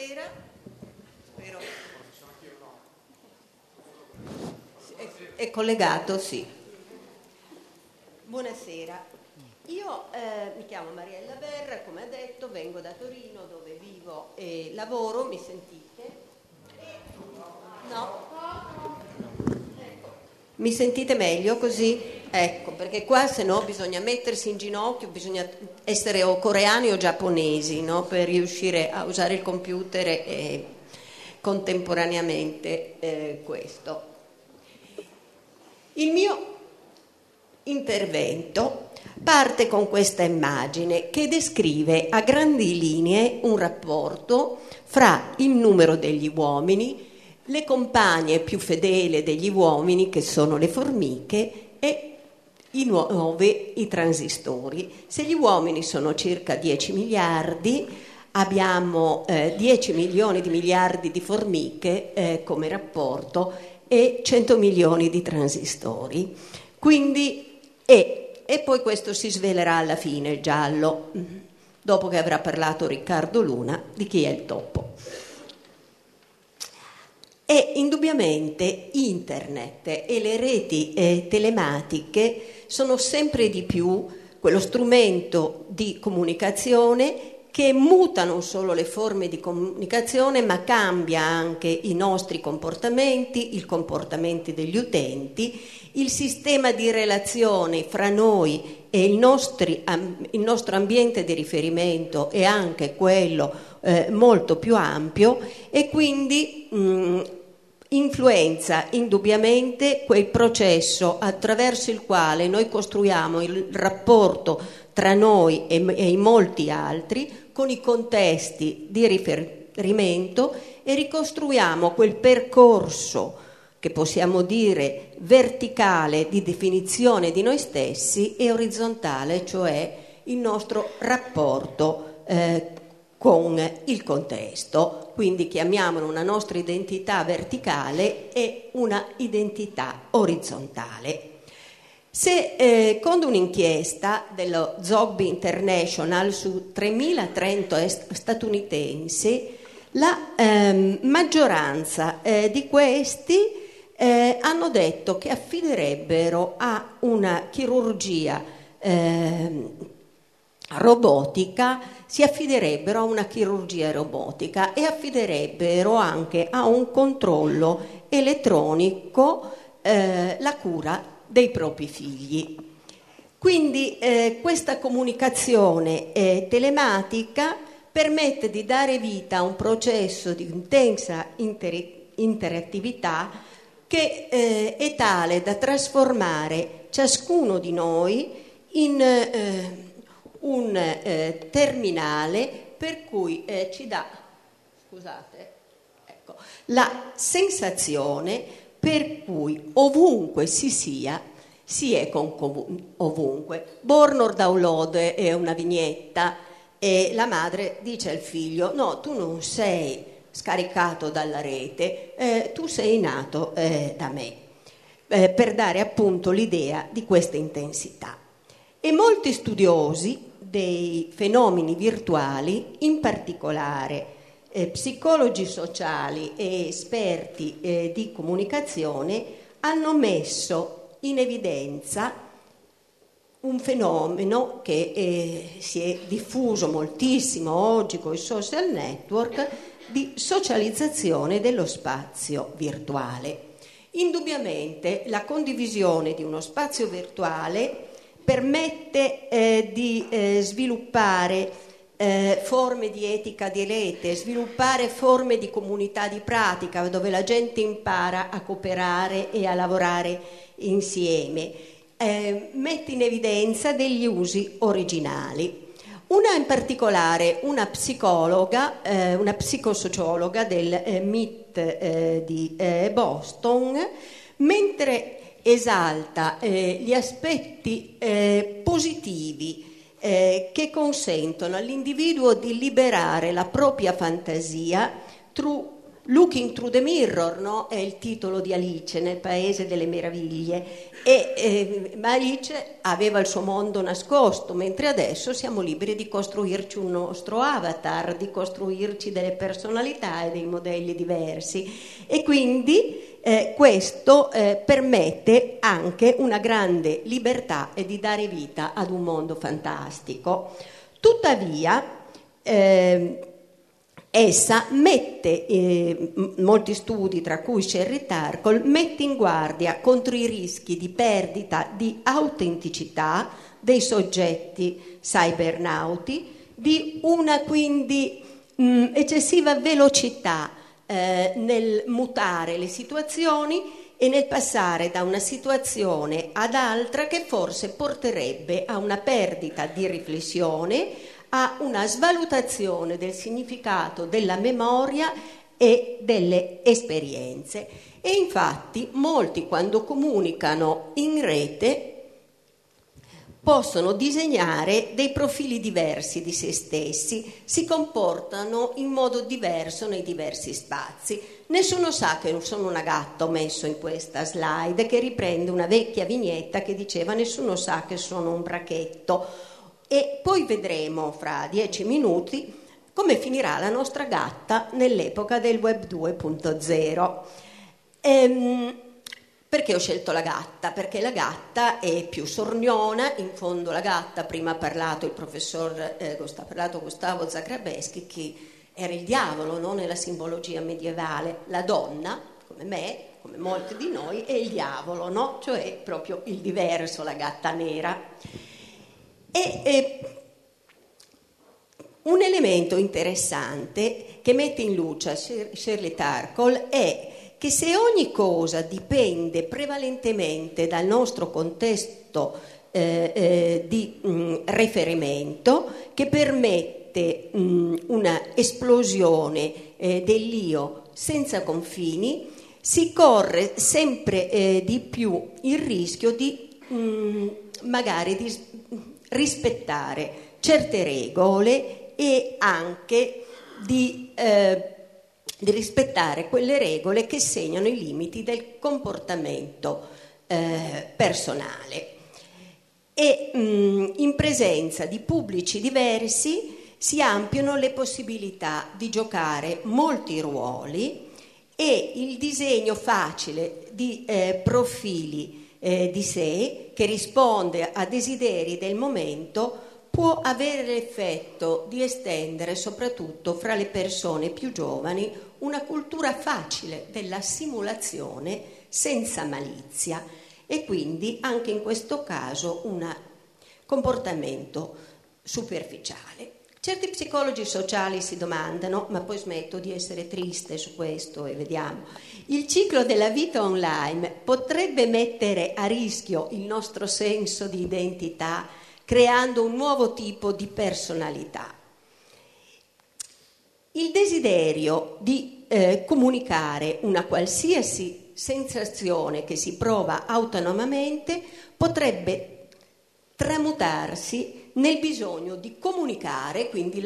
Buonasera. Spero. È collegato, sì. Buonasera. Io mi chiamo Mariella Berra, come ha detto, vengo da Torino dove vivo e lavoro, mi sentite? No? Mi sentite meglio così? Ecco, perché qua se no bisogna mettersi in ginocchio, bisogna essere o coreani o giapponesi, no? Per riuscire a usare il computer e contemporaneamente questo. Il mio intervento parte con questa immagine che descrive a grandi linee un rapporto fra il numero degli uomini, le compagne più fedeli degli uomini che sono le formiche e i transistori. Se gli uomini sono circa 10 miliardi, abbiamo 10 milioni di miliardi di formiche come rapporto e 100 milioni di transistori. Quindi, e poi questo si svelerà alla fine, giallo, dopo che avrà parlato Riccardo Luna di chi è il topo. E indubbiamente internet e le reti telematiche sono sempre di più quello strumento di comunicazione che muta non solo le forme di comunicazione, ma cambia anche i nostri comportamenti, i comportamenti degli utenti, il sistema di relazione fra noi e il nostro ambiente di riferimento è anche quello molto più ampio e quindi influenza indubbiamente quel processo attraverso il quale noi costruiamo il rapporto tra noi e i molti altri con i contesti di riferimento e ricostruiamo quel percorso che possiamo dire verticale di definizione di noi stessi e orizzontale, cioè il nostro rapporto con il contesto. Quindi chiamiamolo una nostra identità verticale e una identità orizzontale. Se secondo un'inchiesta dello Zogby International su 3.030 statunitensi, la maggioranza di questi hanno detto che affiderebbero a una chirurgia robotica, si affiderebbero a una chirurgia robotica e affiderebbero anche a un controllo elettronico la cura dei propri figli. Quindi questa comunicazione telematica permette di dare vita a un processo di intensa interattività che è tale da trasformare ciascuno di noi in un terminale per cui ci dà, scusate, ecco, la sensazione per cui ovunque si sia, si è con ovunque. Bornor Download è una vignetta e la madre dice al figlio: no, tu non sei scaricato dalla rete, tu sei nato da me, per dare appunto l'idea di questa intensità. E molti studiosi dei fenomeni virtuali, in particolare psicologi sociali e esperti di comunicazione, hanno messo in evidenza un fenomeno che si è diffuso moltissimo oggi con i social network, di socializzazione dello spazio virtuale. Indubbiamente la condivisione di uno spazio virtuale permette di sviluppare forme di etica di rete, sviluppare forme di comunità di pratica dove la gente impara a cooperare e a lavorare insieme, mette in evidenza degli usi originali. Una in particolare, una psicologa, una psicosociologa del MIT di Boston, mentre esalta gli aspetti positivi che consentono all'individuo di liberare la propria fantasia Looking through the mirror, no? È il titolo di Alice nel Paese delle Meraviglie, ma Alice aveva il suo mondo nascosto, mentre adesso siamo liberi di costruirci un nostro avatar, di costruirci delle personalità e dei modelli diversi, e quindi questo permette anche una grande libertà e di dare vita ad un mondo fantastico. Tuttavia essa mette, molti studi tra cui Sherry Turkle, mette in guardia contro i rischi di perdita di autenticità dei soggetti cybernauti, di una quindi eccessiva velocità nel mutare le situazioni e nel passare da una situazione ad altra, che forse porterebbe a una perdita di riflessione, a una svalutazione del significato della memoria e delle esperienze. E infatti molti, quando comunicano in rete, possono disegnare dei profili diversi di se stessi, si comportano in modo diverso nei diversi spazi. Nessuno sa che sono una gatta, ho messo in questa slide, che riprende una vecchia vignetta che diceva nessuno sa che sono un brachetto. E poi vedremo fra 10 minuti come finirà la nostra gatta nell'epoca del web 2.0. Perché ho scelto la gatta? Perché la gatta è più sorniona, in fondo la gatta, prima ha parlato il professor Gustavo Zagrabeschi, che era il diavolo, no? Nella simbologia medievale, la donna, come me, come molti di noi, è il diavolo, no? Cioè proprio il diverso, la gatta nera. Un elemento interessante che mette in luce Shirley Turkle è che se ogni cosa dipende prevalentemente dal nostro contesto di riferimento, che permette una esplosione dell'io senza confini, si corre sempre di più il rischio di magari di rispettare certe regole e anche di rispettare quelle regole che segnano i limiti del comportamento personale. E in presenza di pubblici diversi si ampliano le possibilità di giocare molti ruoli, e il disegno facile di profili di sé, che risponde a desideri del momento, può avere l'effetto di estendere, soprattutto fra le persone più giovani, una cultura facile della simulazione senza malizia, e quindi anche in questo caso un comportamento superficiale. Certi psicologi sociali si domandano, ma poi smetto di essere triste su questo e vediamo, il ciclo della vita online potrebbe mettere a rischio il nostro senso di identità, creando un nuovo tipo di personalità. Il desiderio di comunicare una qualsiasi sensazione che si prova autonomamente potrebbe tramutarsi nel bisogno di comunicare, quindi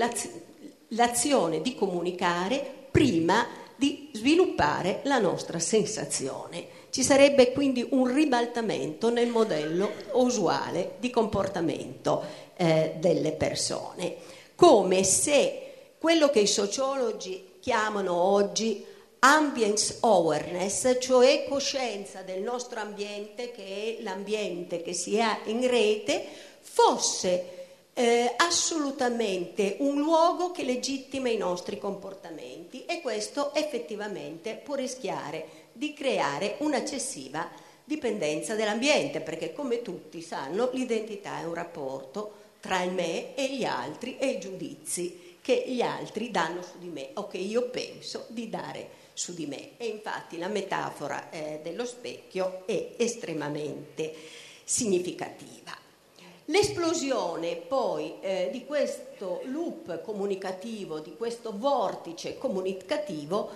l'azione di comunicare prima di sviluppare la nostra sensazione. Ci sarebbe quindi un ribaltamento nel modello usuale di comportamento delle persone, come se quello che i sociologi chiamano oggi ambience awareness, cioè coscienza del nostro ambiente, che è l'ambiente che si ha in rete, fosse assolutamente un luogo che legittima i nostri comportamenti, e questo effettivamente può rischiare di creare un'eccessiva dipendenza dall'ambiente, perché come tutti sanno l'identità è un rapporto tra il me e gli altri e i giudizi che gli altri danno su di me o che io penso di dare su di me, e infatti la metafora dello specchio è estremamente significativa. L'esplosione poi di questo loop comunicativo, di questo vortice comunicativo,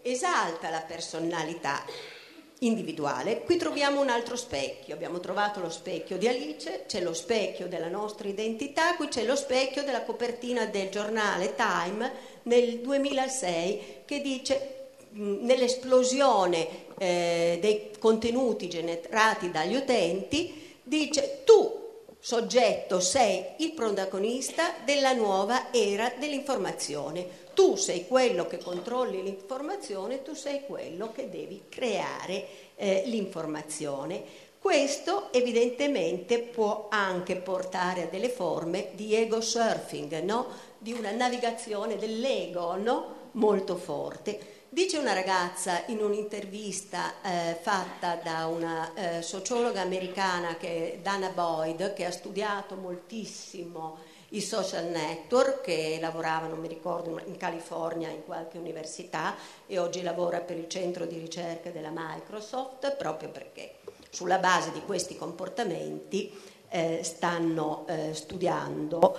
esalta la personalità individuale. Qui troviamo un altro specchio, abbiamo trovato lo specchio di Alice, c'è lo specchio della nostra identità, qui c'è lo specchio della copertina del giornale Time nel 2006 che dice: nell'esplosione dei contenuti generati dagli utenti, dice: tu soggetto sei il protagonista della nuova era dell'informazione, tu sei quello che controlli l'informazione, tu sei quello che devi creare l'informazione. Questo evidentemente può anche portare a delle forme di ego surfing, no? Di una navigazione dell'ego, no? Molto forte. Dice una ragazza in un'intervista fatta da una sociologa americana, che è Dana Boyd, che ha studiato moltissimo i social network, che lavorava, non mi ricordo, in California in qualche università, e oggi lavora per il centro di ricerca della Microsoft, proprio perché sulla base di questi comportamenti stanno studiando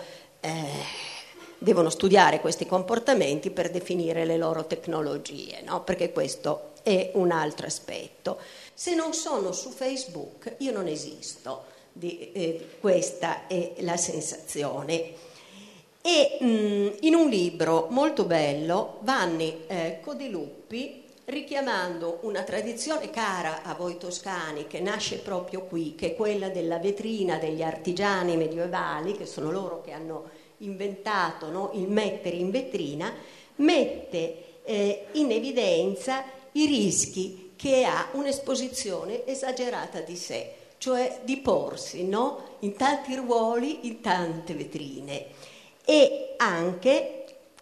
devono studiare questi comportamenti per definire le loro tecnologie, no? Perché questo è un altro aspetto. Se non sono su Facebook io non esisto, questa è la sensazione. E in un libro molto bello Vanni Codeluppi, richiamando una tradizione cara a voi toscani che nasce proprio qui, che è quella della vetrina degli artigiani medievali, che sono loro che hanno inventato, no? Il mettere in vetrina, mette in evidenza i rischi che ha un'esposizione esagerata di sé, cioè di porsi, no? In tanti ruoli, in tante vetrine. E anche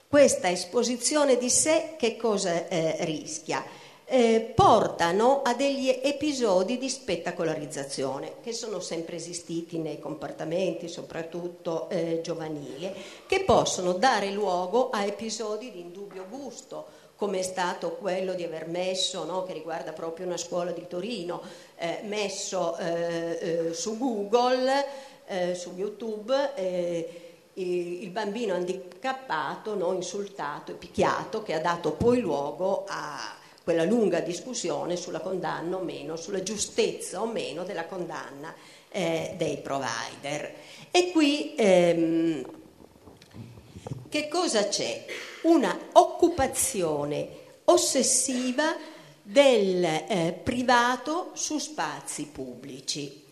questa esposizione di sé che cosa rischia? Portano a degli episodi di spettacolarizzazione che sono sempre esistiti nei comportamenti, soprattutto giovanili, che possono dare luogo a episodi di indubbio gusto, come è stato quello di aver messo, no, che riguarda proprio una scuola di Torino, messo su Google, su YouTube, il bambino handicappato, no, insultato e picchiato, che ha dato poi luogo a quella lunga discussione sulla condanna o meno, sulla giustezza o meno della condanna dei provider. E qui che cosa c'è? Una occupazione ossessiva del privato su spazi pubblici,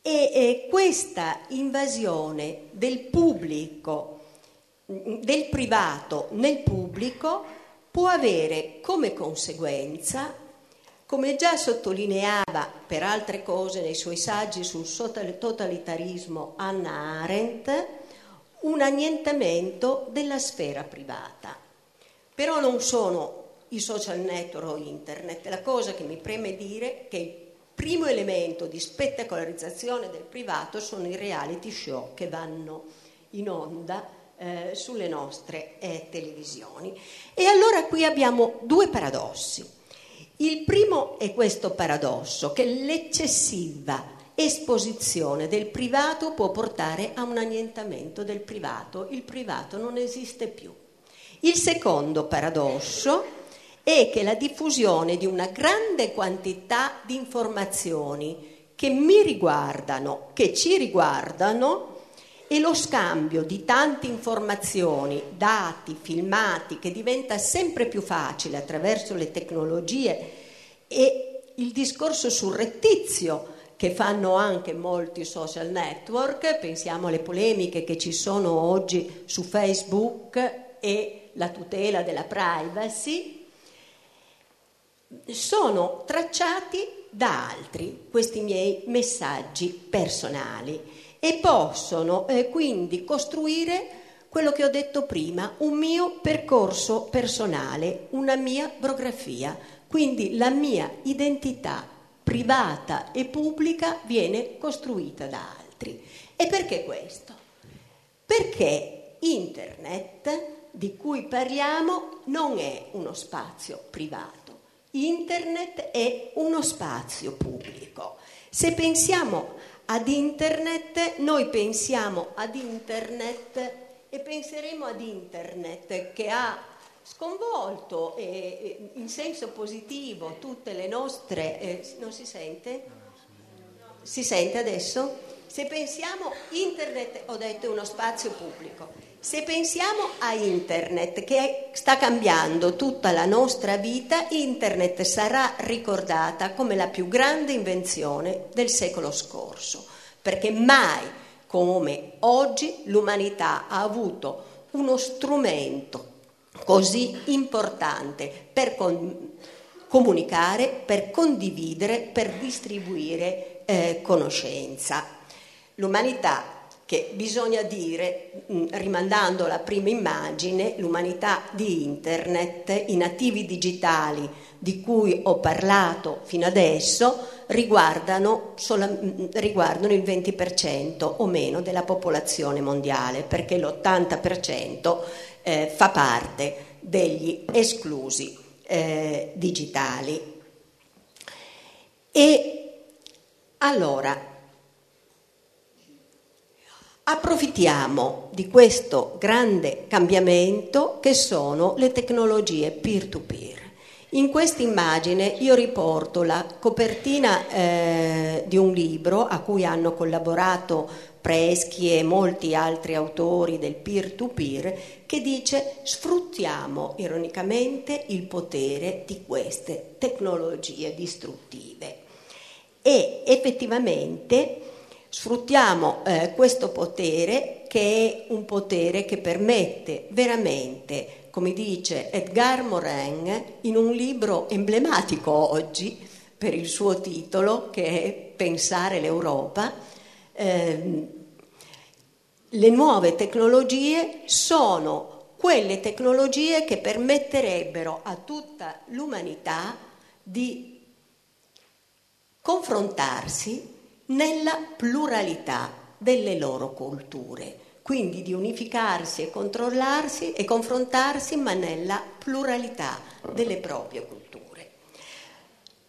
e questa invasione del pubblico, del privato nel pubblico, può avere come conseguenza, come già sottolineava per altre cose nei suoi saggi sul totalitarismo Hannah Arendt, un annientamento della sfera privata. Però non sono i social network o internet. La cosa che mi preme dire è che il primo elemento di spettacolarizzazione del privato sono i reality show che vanno in onda sulle nostre televisioni. E allora qui abbiamo due paradossi. Il primo è questo paradosso, che l'eccessiva esposizione del privato può portare a un annientamento del privato, il privato non esiste più. Il secondo paradosso è che la diffusione di una grande quantità di informazioni che mi riguardano, che ci riguardano, e lo scambio di tante informazioni, dati, filmati, che diventa sempre più facile attraverso le tecnologie, e il discorso surrettizio che fanno anche molti social network, pensiamo alle polemiche che ci sono oggi su Facebook e la tutela della privacy, sono tracciati da altri questi miei messaggi personali. E possono quindi costruire quello che ho detto prima, un mio percorso personale, una mia biografia. Quindi la mia identità privata e pubblica viene costruita da altri. E perché questo? Perché internet, di cui parliamo, non è uno spazio privato. Internet è uno spazio pubblico. Se pensiamo ad internet, noi pensiamo ad internet e penseremo ad internet che ha sconvolto in senso positivo tutte le nostre... non si sente? Si sente adesso? Se pensiamo internet, ho detto è uno spazio pubblico, se pensiamo a internet che sta cambiando tutta la nostra vita, internet sarà ricordata come la più grande invenzione del secolo scorso, perché mai come oggi l'umanità ha avuto uno strumento così importante per comunicare, per condividere, per distribuire conoscenza. L'umanità, che bisogna dire, rimandando alla prima immagine, l'umanità di internet, i nativi digitali di cui ho parlato fino adesso, riguardano il 20% o meno della popolazione mondiale, perché l'80% fa parte degli esclusi digitali. E allora approfittiamo di questo grande cambiamento che sono le tecnologie peer-to-peer. In questa immagine io riporto la copertina di un libro a cui hanno collaborato Preschi e molti altri autori del peer-to-peer, che dice: sfruttiamo ironicamente il potere di queste tecnologie distruttive. E effettivamente sfruttiamo questo potere, che è un potere che permette veramente, come dice Edgar Morin in un libro emblematico oggi per il suo titolo, che è Pensare l'Europa, le nuove tecnologie sono quelle tecnologie che permetterebbero a tutta l'umanità di confrontarsi nella pluralità delle loro culture, quindi di unificarsi e controllarsi e confrontarsi, ma nella pluralità delle proprie culture.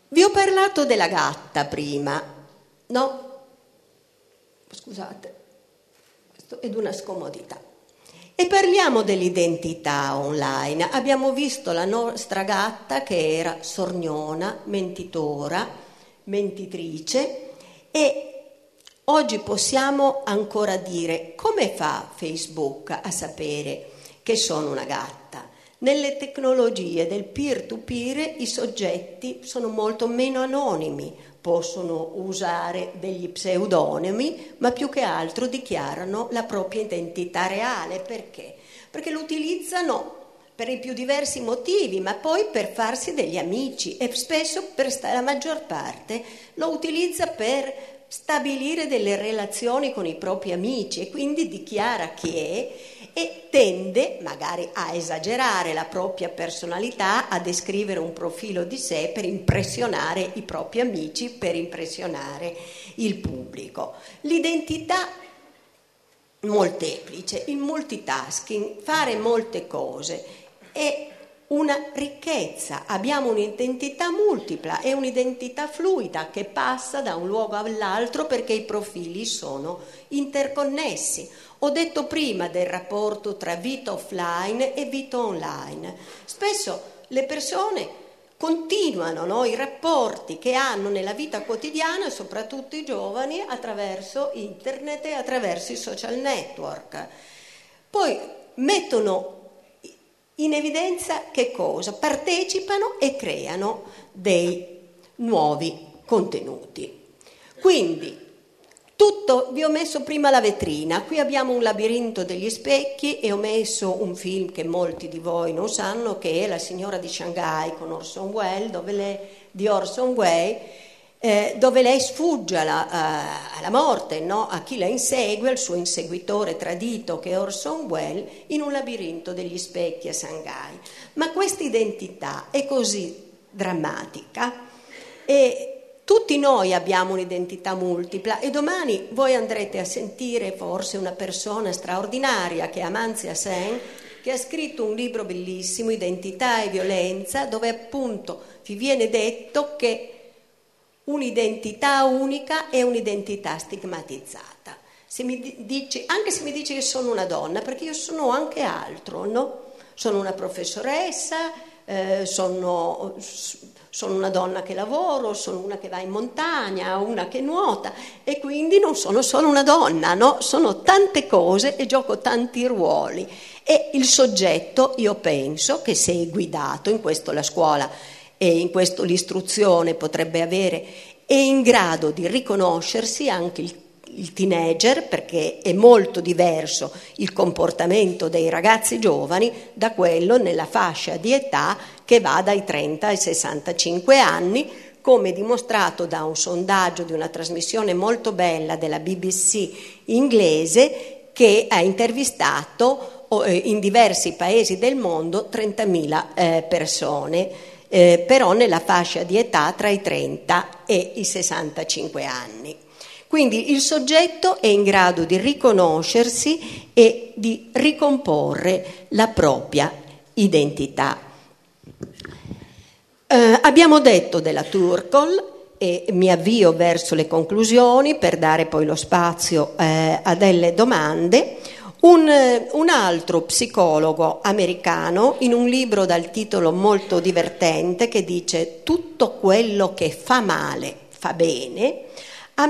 Vi ho parlato della gatta prima, no? Scusate, questo è una scomodità. E parliamo dell'identità online. Abbiamo visto la nostra gatta che era sorgnona, mentitora, mentitrice. E oggi possiamo ancora dire: come fa Facebook a sapere che sono una gatta? Nelle tecnologie del peer-to-peer i soggetti sono molto meno anonimi, possono usare degli pseudonimi, ma più che altro dichiarano la propria identità reale. Perché? Perché lo utilizzano per i più diversi motivi, ma poi per farsi degli amici, e spesso la maggior parte lo utilizza per stabilire delle relazioni con i propri amici, e quindi dichiara chi è, e tende magari a esagerare la propria personalità, a descrivere un profilo di sé per impressionare i propri amici, per impressionare il pubblico. L'identità molteplice, il multitasking, fare molte cose, è una ricchezza. Abbiamo un'identità multipla, è un'identità fluida che passa da un luogo all'altro perché i profili sono interconnessi. Ho detto prima del rapporto tra vita offline e vita online. Spesso le persone continuano, no, i rapporti che hanno nella vita quotidiana, soprattutto i giovani, attraverso internet e attraverso i social network. Poi mettono in evidenza che cosa? Partecipano e creano dei nuovi contenuti. Quindi tutto, vi ho messo prima la vetrina, qui abbiamo un labirinto degli specchi e ho messo un film che molti di voi non sanno, che è La signora di Shanghai con Orson Welles, dove lei sfugge alla morte, no? A chi la insegue, al suo inseguitore tradito che è Orson Welles, in un labirinto degli specchi a Shanghai. Ma questa identità è così drammatica, e tutti noi abbiamo un'identità multipla, e domani voi andrete a sentire forse una persona straordinaria che è Amartya Sen, che ha scritto un libro bellissimo, Identità e violenza, dove appunto vi viene detto che un'identità unica è un'identità stigmatizzata. Se mi dici, anche se mi dici che sono una donna, perché io sono anche altro, no? sono una professoressa, sono una donna che lavoro, sono una che va in montagna, una che nuota, e quindi non sono solo una donna, no? Sono tante cose e gioco tanti ruoli. E il soggetto, io penso, che se è guidato, in questo la scuola e in questo l'istruzione potrebbe avere, è in grado di riconoscersi anche il teenager, perché è molto diverso il comportamento dei ragazzi giovani da quello nella fascia di età che va dai 30 ai 65 anni, come dimostrato da un sondaggio di una trasmissione molto bella della BBC inglese, che ha intervistato in diversi paesi del mondo 30.000 persone, però nella fascia di età tra i 30 e i 65 anni. Quindi il soggetto è in grado di riconoscersi e di ricomporre la propria identità. Abbiamo detto della Turkle, e mi avvio verso le conclusioni per dare poi lo spazio a delle domande. Un altro psicologo americano, in un libro dal titolo molto divertente che dice "Tutto quello che fa male fa bene", ha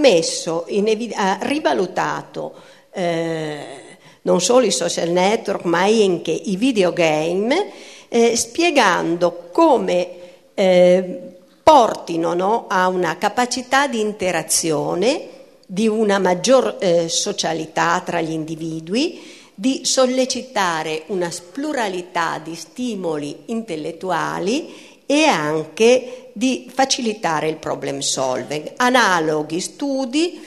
rivalutato non solo i social network ma anche i videogame, spiegando come portino, no, a una capacità di interazione, di una maggior socialità tra gli individui, di sollecitare una pluralità di stimoli intellettuali e anche di facilitare il problem solving. Analoghi studi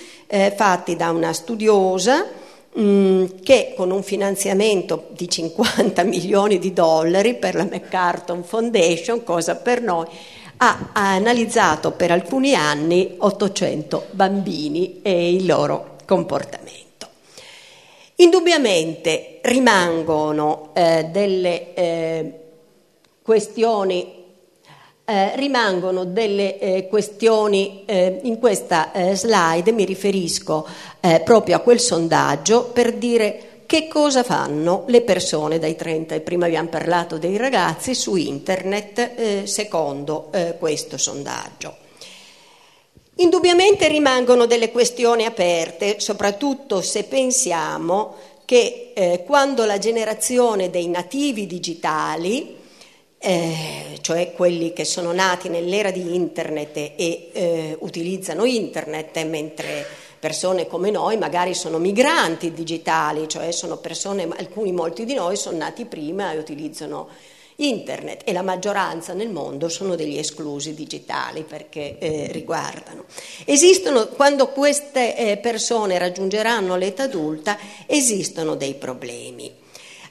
fatti da una studiosa che con un finanziamento di $50 milioni per la MacArthur Foundation, cosa per noi, ha analizzato per alcuni anni 800 bambini e il loro comportamento. Indubbiamente rimangono delle questioni in questa slide, mi riferisco proprio a quel sondaggio per dire che cosa fanno le persone dai 30, e prima abbiamo parlato dei ragazzi, su internet secondo questo sondaggio. Indubbiamente rimangono delle questioni aperte, soprattutto se pensiamo che quando la generazione dei nativi digitali, cioè quelli che sono nati nell'era di internet e utilizzano internet, mentre persone come noi magari sono migranti digitali, cioè sono persone, molti di noi sono nati prima e utilizzano internet, e la maggioranza nel mondo sono degli esclusi digitali perché riguardano. Quando queste persone raggiungeranno l'età adulta esistono dei problemi.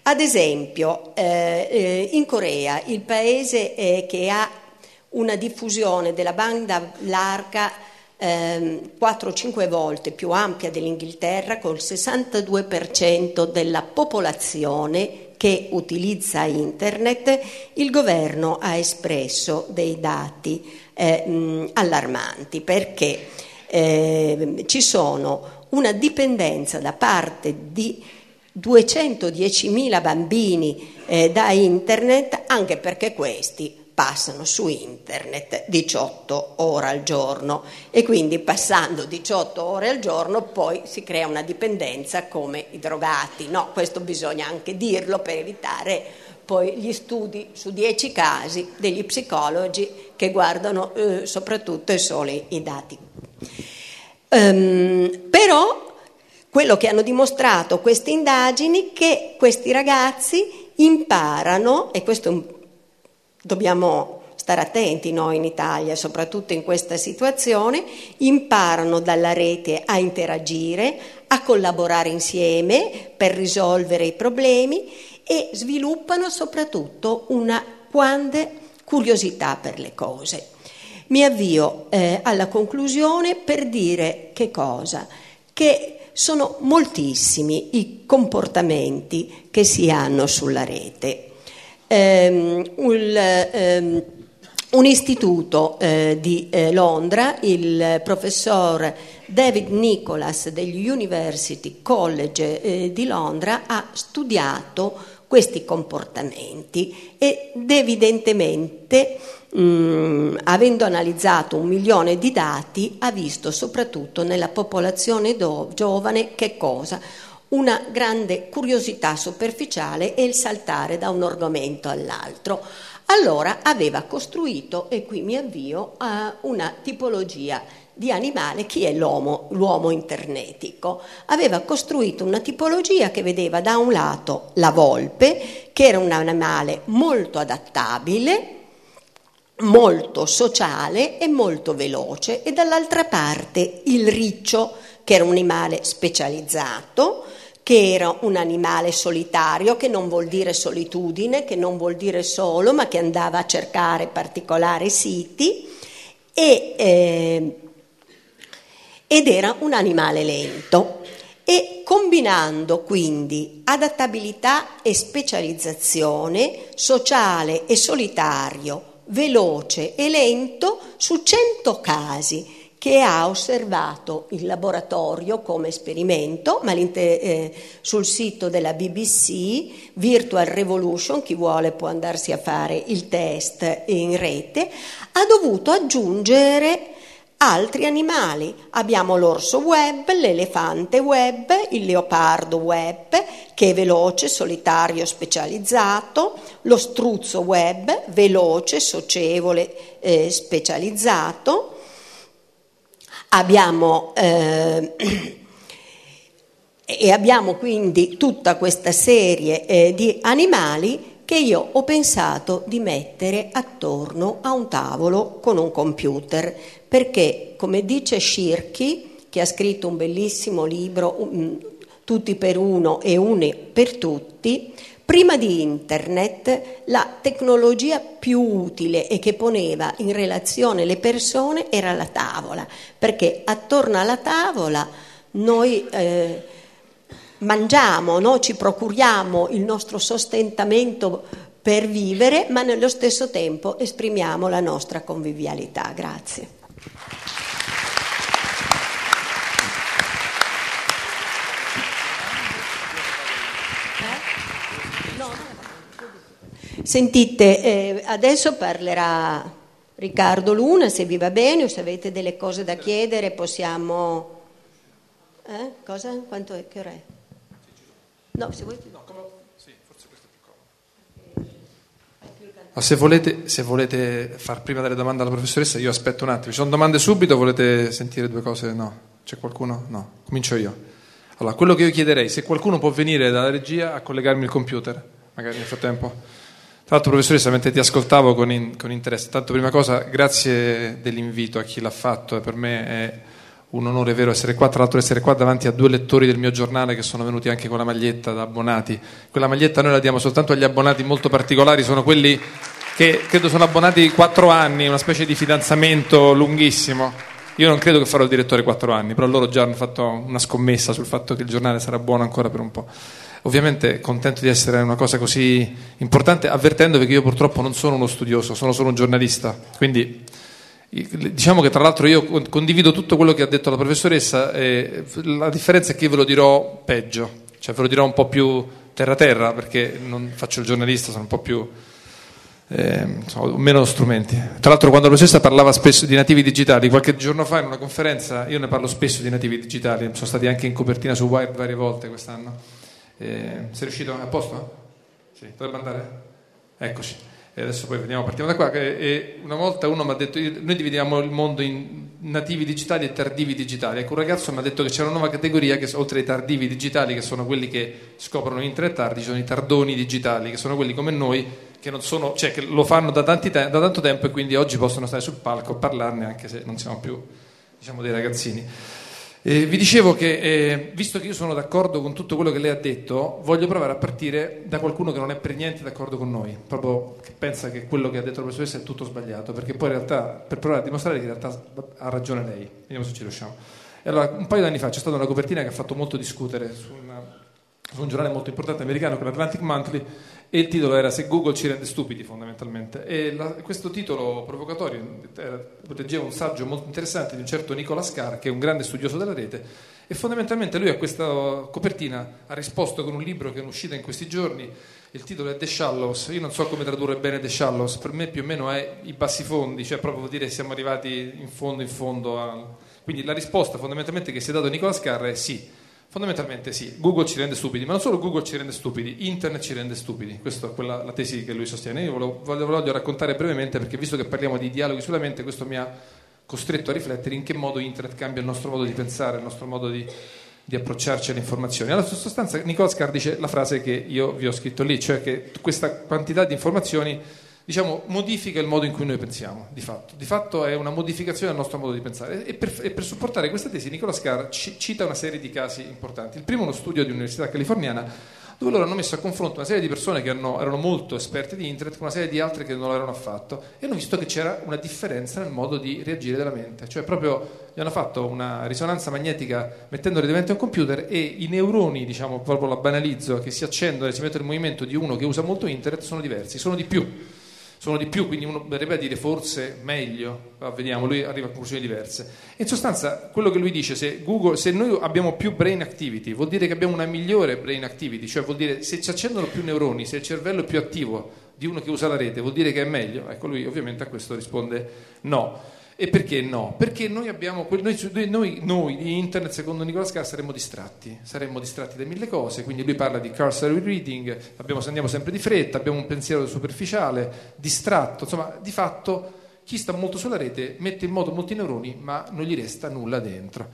Ad esempio, in Corea, il paese che ha una diffusione della banda larga 4-5 volte più ampia dell'Inghilterra, col 62% della popolazione che utilizza internet, il governo ha espresso dei dati allarmanti, perché ci sono una dipendenza da parte di 210.000 bambini da internet, anche perché questi passano su internet 18 ore al giorno, e quindi passando 18 ore al giorno poi si crea una dipendenza come i drogati, no? Questo bisogna anche dirlo per evitare poi gli studi su 10 casi degli psicologi che guardano soprattutto e solo i dati. Però quello che hanno dimostrato queste indagini, che questi ragazzi imparano, e questo dobbiamo stare attenti noi in Italia, soprattutto in questa situazione, imparano dalla rete a interagire, a collaborare insieme per risolvere i problemi, e sviluppano soprattutto una grande curiosità per le cose. Mi avvio alla conclusione per dire che cosa? Che sono moltissimi i comportamenti che si hanno sulla rete. Un istituto di Londra, il professor David Nicholas degli University College di Londra, ha studiato questi comportamenti ed evidentemente, avendo analizzato 1 milione di dati, ha visto soprattutto nella popolazione giovane che cosa? Una grande curiosità superficiale e il saltare da un argomento all'altro. Allora aveva costruito, e qui mi avvio, a una tipologia di animale. Chi è l'uomo? L'uomo internetico. Aveva costruito una tipologia che vedeva da un lato la volpe, che era un animale molto adattabile, molto sociale e molto veloce, e dall'altra parte il riccio, che era un animale specializzato, che era un animale solitario, che non vuol dire solitudine, che non vuol dire solo, ma che andava a cercare particolari siti, ed era un animale lento. E combinando quindi adattabilità e specializzazione, sociale e solitario, veloce e lento, su 100 casi che ha osservato il laboratorio come esperimento, ma sul sito della BBC, Virtual Revolution, chi vuole può andarsi a fare il test in rete, ha dovuto aggiungere altri animali. Abbiamo l'orso web, l'elefante web, il leopardo web, che è veloce, solitario, specializzato, lo struzzo web, veloce, socievole, specializzato. Abbiamo quindi tutta questa serie di animali che io ho pensato di mettere attorno a un tavolo con un computer, perché, come dice Shirky, che ha scritto un bellissimo libro, Tutti per uno e Une per tutti, prima di internet la tecnologia più utile e che poneva in relazione le persone era la tavola, perché attorno alla tavola noi mangiamo, no? Ci procuriamo il nostro sostentamento per vivere, ma nello stesso tempo esprimiamo la nostra convivialità. Grazie. Sentite, adesso parlerà Riccardo Luna, se vi va bene, o se avete delle cose da chiedere possiamo... Cosa? Quanto è? Che ora è? No, se vuoi... No, come... Sì, forse questo è più comodo. No, se volete far prima delle domande alla professoressa, io aspetto un attimo. Ci sono domande subito, volete sentire due cose? No. C'è qualcuno? No. Comincio io. Allora, quello che io chiederei, se qualcuno può venire dalla regia a collegarmi il computer, magari nel frattempo... Tra l'altro, professoressa, mentre ti ascoltavo con interesse, tanto prima cosa, grazie dell'invito a chi l'ha fatto, per me è un onore vero essere qua, tra l'altro essere qua davanti a 2 lettori del mio giornale che sono venuti anche con la maglietta da abbonati. Quella maglietta noi la diamo soltanto agli abbonati molto particolari, sono quelli che credo sono abbonati 4 anni, una specie di fidanzamento lunghissimo. Io non credo che farò il direttore 4 anni, però loro già hanno fatto una scommessa sul fatto che il giornale sarà buono ancora per un po'. Ovviamente contento di essere una cosa così importante, avvertendovi che io purtroppo non sono uno studioso, sono solo un giornalista, quindi diciamo che tra l'altro io condivido tutto quello che ha detto la professoressa, e la differenza è che io ve lo dirò peggio, cioè ve lo dirò un po' più terra perché non faccio il giornalista, sono un po' più insomma, meno strumenti. Tra l'altro, quando la professoressa parlava spesso di nativi digitali, qualche giorno fa in una conferenza, io ne parlo spesso di nativi digitali, sono stati anche in copertina su Wired varie volte quest'anno. Sei riuscito? A posto? Sì, dovrebbe andare? Eccoci. E adesso poi partiamo da qua. E una volta uno mi ha detto: noi dividiamo il mondo in nativi digitali e tardivi digitali. Ecco, un ragazzo mi ha detto che c'è una nuova categoria che, oltre ai tardivi digitali, che sono quelli che scoprono internet tardi, ci sono i tardoni digitali, che sono quelli come noi, che non sono, cioè che lo fanno da tanto tempo e quindi oggi possono stare sul palco a parlarne, anche se non siamo più, diciamo, dei ragazzini. Vi dicevo che, visto che io sono d'accordo con tutto quello che lei ha detto, voglio provare a partire da qualcuno che non è per niente d'accordo con noi, proprio che pensa che quello che ha detto la professoressa è tutto sbagliato, perché poi in realtà, per provare a dimostrare che in realtà ha ragione lei, vediamo se ci riusciamo. E allora, un paio di anni fa c'è stata una copertina che ha fatto molto discutere su un giornale molto importante americano, con l'Atlantic Monthly, e il titolo era "Se Google ci rende stupidi", fondamentalmente, e questo titolo provocatorio proteggeva un saggio molto interessante di un certo Nicolas Carr, che è un grande studioso della rete, e fondamentalmente lui a questa copertina ha risposto con un libro che è uscito in questi giorni. Il titolo è The Shallows, io non so come tradurre bene The Shallows, per me più o meno è i bassifondi, cioè proprio vuol dire siamo arrivati in fondo a... Quindi la risposta fondamentalmente che si è dato Nicolas Carr è sì. Fondamentalmente sì, Google ci rende stupidi, ma non solo Google ci rende stupidi, Internet ci rende stupidi. Questa è quella, la tesi che lui sostiene. Io voglio raccontare brevemente, perché visto che parliamo di dialoghi sulla mente, questo mi ha costretto a riflettere in che modo Internet cambia il nostro modo di pensare, il nostro modo di approcciarci alle informazioni. Alla sostanza Nicolas Carr dice la frase che io vi ho scritto lì, cioè che questa quantità di informazioni, diciamo, modifica il modo in cui noi pensiamo, di fatto. Di fatto è una modificazione del nostro modo di pensare. E per supportare questa tesi Nicolas Carr cita una serie di casi importanti. Il primo è uno studio di un'università californiana, dove loro hanno messo a confronto una serie di persone che erano molto esperte di internet con una serie di altre che non lo erano affatto, e hanno visto che c'era una differenza nel modo di reagire della mente. Cioè proprio gli hanno fatto una risonanza magnetica mettendoli davanti a un computer, e i neuroni, diciamo, proprio la banalizzo, che si accendono e si mettono in movimento di uno che usa molto internet sono diversi, sono di più, quindi uno dovrebbe dire forse meglio, vediamo, lui arriva a conclusioni diverse. In sostanza quello che lui dice, se noi abbiamo più brain activity, vuol dire che abbiamo una migliore brain activity, cioè vuol dire se ci accendono più neuroni, se il cervello è più attivo di uno che usa la rete, vuol dire che è meglio? Ecco, lui ovviamente a questo risponde no. E perché no? Perché noi di internet, secondo Nicolas Carr, saremmo distratti da mille cose. Quindi lui parla di cursory reading, andiamo sempre di fretta, abbiamo un pensiero superficiale, distratto, insomma di fatto chi sta molto sulla rete mette in moto molti neuroni ma non gli resta nulla dentro,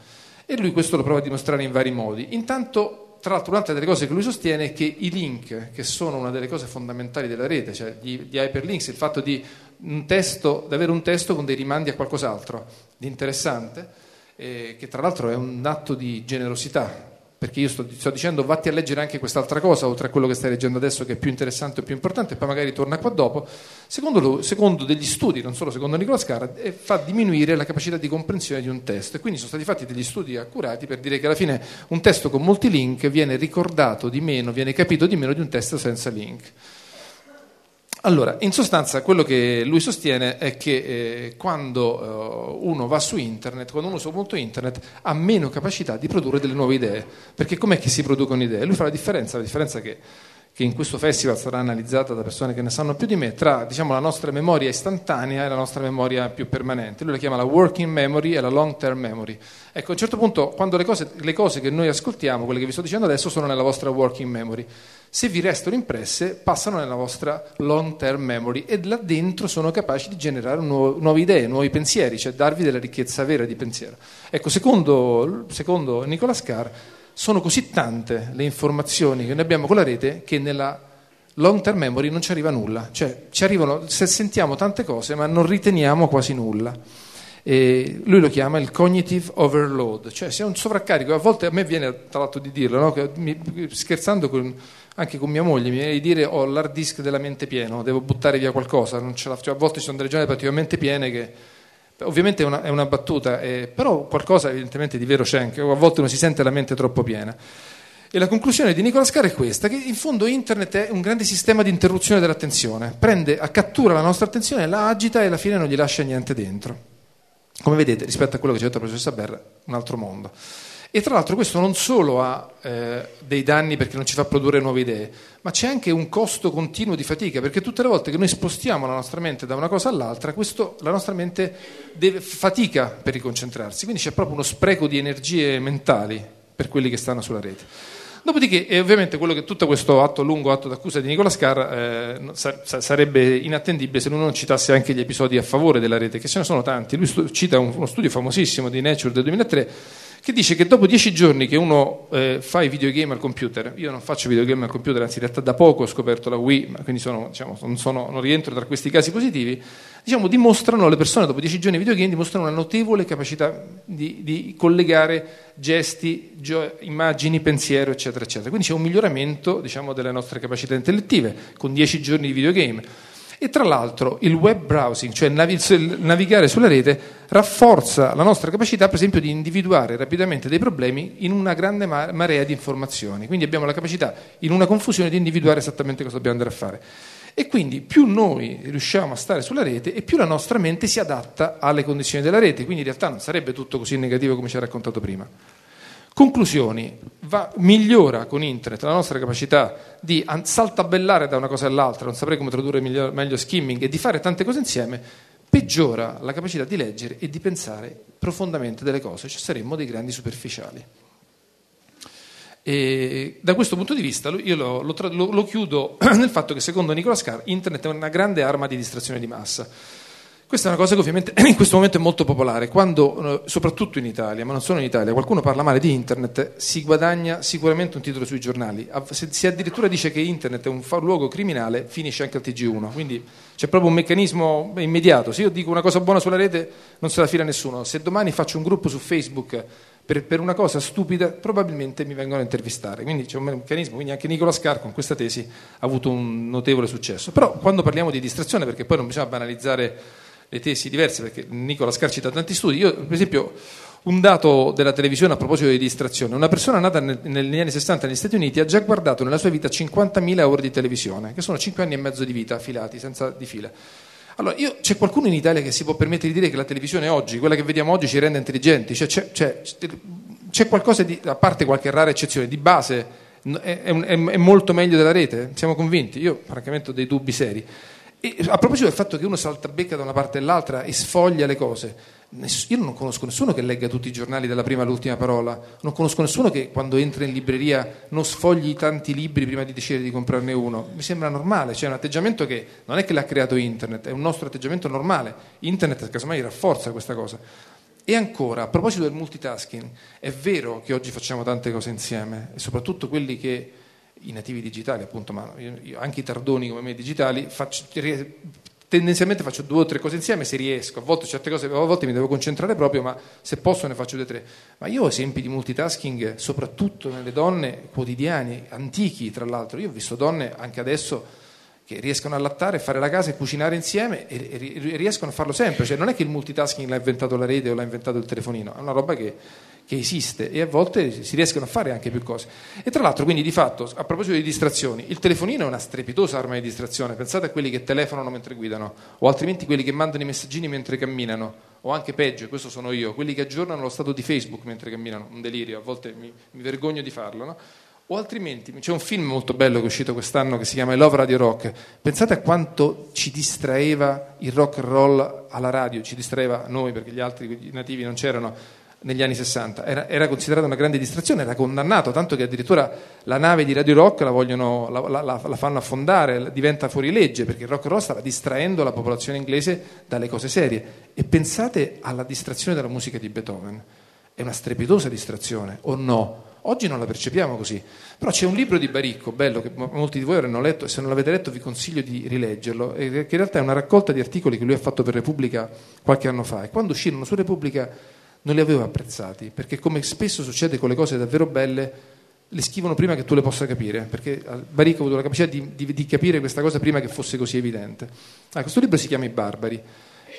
e lui questo lo prova a dimostrare in vari modi. Intanto, tra l'altro, un'altra delle cose che lui sostiene è che i link, che sono una delle cose fondamentali della rete, cioè gli hyperlinks, il fatto di avere un testo con dei rimandi a qualcos'altro di interessante, che tra l'altro è un atto di generosità, perché io sto dicendo vatti a leggere anche quest'altra cosa oltre a quello che stai leggendo adesso, che è più interessante o più importante, e poi magari torna qua dopo. Secondo degli studi, non solo secondo Nicolas Carr, fa diminuire la capacità di comprensione di un testo, e quindi sono stati fatti degli studi accurati per dire che alla fine un testo con molti link viene ricordato di meno, viene capito di meno di un testo senza link. Allora, in sostanza quello che lui sostiene è che quando uno va su internet, quando uno usa molto internet, ha meno capacità di produrre delle nuove idee. Perché com'è che si producono idee? Lui fa la differenza che in questo festival sarà analizzata da persone che ne sanno più di me, tra, diciamo, la nostra memoria istantanea e la nostra memoria più permanente. Lui la chiama la working memory e la long term memory. Ecco, a un certo punto, quando le cose che noi ascoltiamo, quelle che vi sto dicendo adesso, sono nella vostra working memory, se vi restano impresse passano nella vostra long term memory, e là dentro sono capaci di generare nuove idee, nuovi pensieri, cioè darvi della ricchezza vera di pensiero. Ecco, secondo Nicolas Carr sono così tante le informazioni che noi abbiamo con la rete che nella long term memory non ci arriva nulla, cioè ci arrivano, se sentiamo tante cose ma non riteniamo quasi nulla. E lui lo chiama il cognitive overload, cioè se è un sovraccarico. A volte a me viene, tra l'altro, di dirlo, no? Che scherzando anche con mia moglie mi viene di dire ho l'hard disk della mente pieno, devo buttare via qualcosa, non ce la faccio. A volte ci sono delle giornate praticamente piene, che ovviamente è una battuta, però qualcosa evidentemente di vero c'è, anche a volte uno si sente la mente troppo piena. E la conclusione di Nicolas Carr è questa, che in fondo internet è un grande sistema di interruzione dell'attenzione, cattura la nostra attenzione, la agita e alla fine non gli lascia niente dentro. Come vedete, rispetto a quello che ci ha detto la professoressa Berra, un altro mondo. E tra l'altro questo non solo ha dei danni, perché non ci fa produrre nuove idee, ma c'è anche un costo continuo di fatica, perché tutte le volte che noi spostiamo la nostra mente da una cosa all'altra, la nostra mente fatica per riconcentrarsi, quindi c'è proprio uno spreco di energie mentali per quelli che stanno sulla rete. Dopodiché, ovviamente, quello che tutto questo lungo atto d'accusa di Nicolas Carr sarebbe inattendibile se uno non citasse anche gli episodi a favore della rete, che ce ne sono tanti. Lui cita uno studio famosissimo di Nature del 2003 che dice che dopo 10 giorni che uno fa i videogame al computer, io non faccio videogame al computer, anzi in realtà da poco ho scoperto la Wii, ma quindi non rientro tra questi casi positivi, diciamo, dimostrano le persone dopo 10 giorni di videogame dimostrano una notevole capacità di collegare gesti, immagini, pensiero, eccetera, eccetera. Quindi c'è un miglioramento, diciamo, delle nostre capacità intellettive con 10 giorni di videogame. E tra l'altro il web browsing, cioè navigare sulla rete, rafforza la nostra capacità, per esempio, di individuare rapidamente dei problemi in una grande marea di informazioni. Quindi abbiamo la capacità, in una confusione, di individuare esattamente cosa dobbiamo andare a fare. E quindi più noi riusciamo a stare sulla rete e più la nostra mente si adatta alle condizioni della rete. Quindi in realtà non sarebbe tutto così negativo come ci ha raccontato prima. Conclusioni: migliora con internet la nostra capacità di saltabellare da una cosa all'altra, non saprei come tradurre meglio skimming, e di fare tante cose insieme. Peggiora la capacità di leggere e di pensare profondamente delle cose, cioè saremmo dei grandi superficiali. E da questo punto di vista io lo chiudo nel fatto che, secondo Nicolas Carr, internet è una grande arma di distrazione di massa. Questa è una cosa che ovviamente in questo momento è molto popolare, quando, soprattutto in Italia, ma non solo in Italia, qualcuno parla male di internet, si guadagna sicuramente un titolo sui giornali. Se addirittura dice che internet è un luogo criminale, finisce anche al TG1, quindi c'è proprio un meccanismo immediato. Se io dico una cosa buona sulla rete non se la fila nessuno, se domani faccio un gruppo su Facebook per una cosa stupida probabilmente mi vengono a intervistare, quindi c'è un meccanismo. Quindi anche Nicolas Carr con questa tesi ha avuto un notevole successo. Però quando parliamo di distrazione, perché poi non bisogna banalizzare le tesi diverse, perché Nicolas Carr cita tanti studi, io per esempio un dato della televisione a proposito di distrazione: una persona nata negli anni 60 negli Stati Uniti ha già guardato nella sua vita 50.000 ore di televisione, che sono 5 anni e mezzo di vita filati senza di fila. Allora, c'è qualcuno in Italia che si può permettere di dire che la televisione oggi, quella che vediamo oggi, ci rende intelligenti? Cioè, c'è qualcosa di, a parte qualche rara eccezione, di base è molto meglio della rete? Siamo convinti? Io francamente ho dei dubbi seri. E a proposito del fatto che uno saltabecca da una parte all'altra e sfoglia le cose, io non conosco nessuno che legga tutti i giornali dalla prima all'ultima parola, non conosco nessuno che quando entra in libreria non sfogli tanti libri prima di decidere di comprarne uno. Mi sembra normale, c'è un atteggiamento che non è che l'ha creato internet, è un nostro atteggiamento normale. Internet casomai rafforza questa cosa. E ancora, a proposito del multitasking, è vero che oggi facciamo tante cose insieme, e soprattutto quelli che, i nativi digitali appunto, ma anche i tardoni come me digitali, tendenzialmente faccio 2 o 3 cose insieme se riesco. A volte certe cose, a volte mi devo concentrare proprio, ma se posso ne faccio 2 o 3. Ma io ho esempi di multitasking soprattutto nelle donne, quotidiani, antichi tra l'altro. Io ho visto donne anche adesso che riescono a allattare, fare la casa e cucinare insieme, e riescono a farlo sempre. Cioè non è che il multitasking l'ha inventato la rete o l'ha inventato il telefonino, è una roba che esiste, e a volte si riescono a fare anche più cose. E tra l'altro, quindi, di fatto, a proposito di distrazioni, il telefonino è una strepitosa arma di distrazione. Pensate a quelli che telefonano mentre guidano, o altrimenti quelli che mandano i messaggini mentre camminano, o anche peggio, e questo sono io, quelli che aggiornano lo stato di Facebook mentre camminano, un delirio, a volte mi vergogno di farlo, no? O altrimenti c'è un film molto bello che è uscito quest'anno che si chiama I Love Radio Rock. Pensate a quanto ci distraeva il rock and roll alla radio, ci distraeva noi, perché gli altri nativi non c'erano negli anni 60, era considerata una grande distrazione, era condannato, tanto che addirittura la nave di Radio Rock la fanno affondare, diventa fuori legge, perché il rock and roll stava distraendo la popolazione inglese dalle cose serie. E pensate alla distrazione della musica di Beethoven, è una strepitosa distrazione, o no? Oggi non la percepiamo così, però c'è un libro di Baricco, bello, che molti di voi avranno letto, e se non l'avete letto vi consiglio di rileggerlo, che in realtà è una raccolta di articoli che lui ha fatto per Repubblica qualche anno fa, e quando uscirono su Repubblica non li avevo apprezzati, perché come spesso succede con le cose davvero belle, le scrivono prima che tu le possa capire, perché Baricco ha avuto la capacità di capire questa cosa prima che fosse così evidente. Questo libro si chiama I Barbari,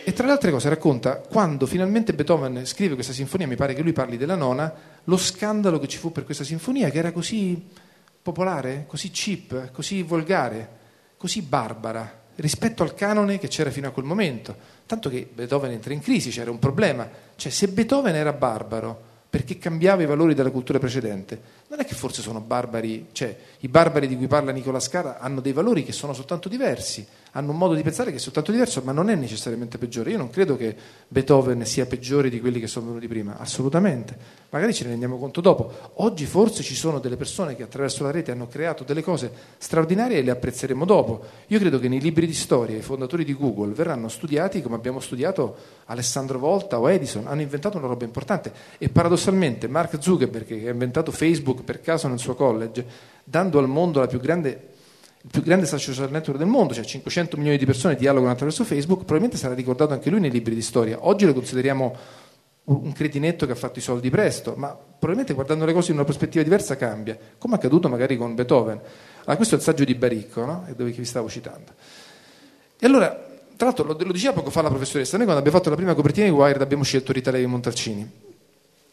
e tra le altre cose racconta quando finalmente Beethoven scrive questa sinfonia, mi pare che lui parli della nona, lo scandalo che ci fu per questa sinfonia, che era così popolare, così cheap, così volgare, così barbara rispetto al canone che c'era fino a quel momento, tanto che Beethoven entra in crisi, c'era un problema, cioè se Beethoven era barbaro perché cambiava i valori della cultura precedente, non è che forse sono barbari, cioè i barbari di cui parla Nicolas Carr hanno dei valori che sono soltanto diversi, hanno un modo di pensare che è soltanto diverso, ma non è necessariamente peggiore. Io non credo che Beethoven sia peggiore di quelli che sono venuti prima, assolutamente, magari ce ne rendiamo conto dopo. Oggi forse ci sono delle persone che attraverso la rete hanno creato delle cose straordinarie e le apprezzeremo dopo. Io credo che nei libri di storia i fondatori di Google verranno studiati come abbiamo studiato Alessandro Volta o Edison, hanno inventato una roba importante. E paradossalmente Mark Zuckerberg, che ha inventato Facebook per caso nel suo college, dando al mondo il più grande social network del mondo, cioè 500 milioni di persone dialogano attraverso Facebook, probabilmente sarà ricordato anche lui nei libri di storia. Oggi lo consideriamo un cretinetto che ha fatto i soldi presto, ma probabilmente guardando le cose in una prospettiva diversa cambia, come è accaduto magari con Beethoven. Questo è il saggio di Baricco, no? Dove vi stavo citando. E allora, tra l'altro, lo diceva poco fa la professoressa, noi quando abbiamo fatto la prima copertina di Wired abbiamo scelto Rita Levi Montalcini,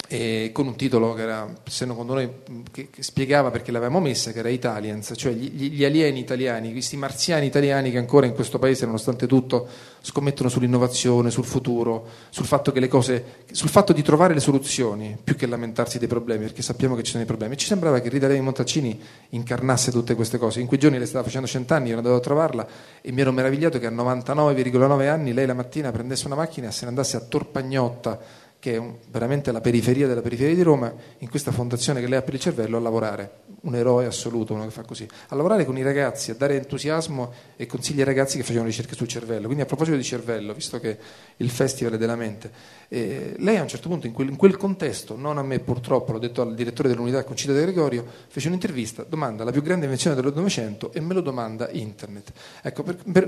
e con un titolo che era, se non con noi, che spiegava perché l'avevamo messa, che era Italians, cioè gli alieni italiani, questi marziani italiani che ancora in questo paese, nonostante tutto, scommettono sull'innovazione, sul futuro, sul fatto che le cose, sul fatto di trovare le soluzioni più che lamentarsi dei problemi, perché sappiamo che ci sono dei problemi. Ci sembrava che Rita Levi Montalcini incarnasse tutte queste cose. In quei giorni le stava facendo 100 anni, io non dovevo trovarla, e mi ero meravigliato che a 99,9 anni lei la mattina prendesse una macchina e se ne andasse a Torpagnotta, che è veramente la periferia della periferia di Roma, in questa fondazione che lei ha per il cervello, a lavorare. Un eroe assoluto, uno che fa così, a lavorare con i ragazzi, a dare entusiasmo e consigli ai ragazzi che facevano ricerche sul cervello. Quindi, a proposito di cervello, visto che il festival è della mente, lei a un certo punto in quel contesto, non a me purtroppo, l'ho detto al direttore dell'unità Concita De Gregorio, fece un'intervista, domanda la più grande invenzione dell'Ottocento e me lo domanda internet. Ecco,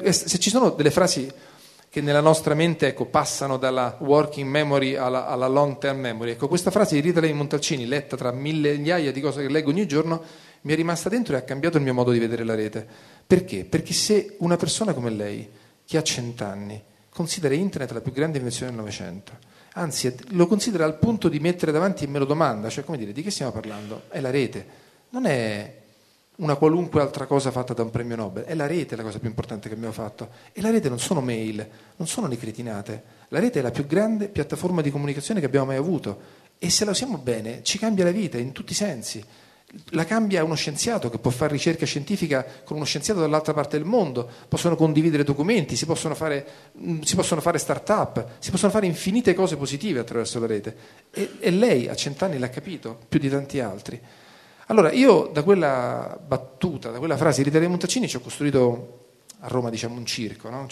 se ci sono delle frasi che nella nostra mente, ecco, passano dalla working memory alla long term memory, ecco, questa frase di Rita Levi Montalcini, letta tra migliaia di cose che leggo ogni giorno, mi è rimasta dentro e ha cambiato il mio modo di vedere la rete. Perché? Perché se una persona come lei, che ha 100 anni, considera internet la più grande invenzione del Novecento, anzi lo considera al punto di mettere davanti e me lo domanda, cioè, come dire, di che stiamo parlando? È la rete, non è una qualunque altra cosa fatta da un premio Nobel, è la rete la cosa più importante che abbiamo fatto. E la rete non sono mail, non sono le cretinate, la rete è la più grande piattaforma di comunicazione che abbiamo mai avuto, e se la usiamo bene ci cambia la vita in tutti i sensi. La cambia uno scienziato che può fare ricerca scientifica con uno scienziato dall'altra parte del mondo, possono condividere documenti, si possono fare start up, si possono fare infinite cose positive attraverso la rete, e lei a 100 anni l'ha capito più di tanti altri. Allora, io da quella battuta, da quella frase di Rita Levi Montalcini ci ho costruito a Roma, diciamo, un circo, no?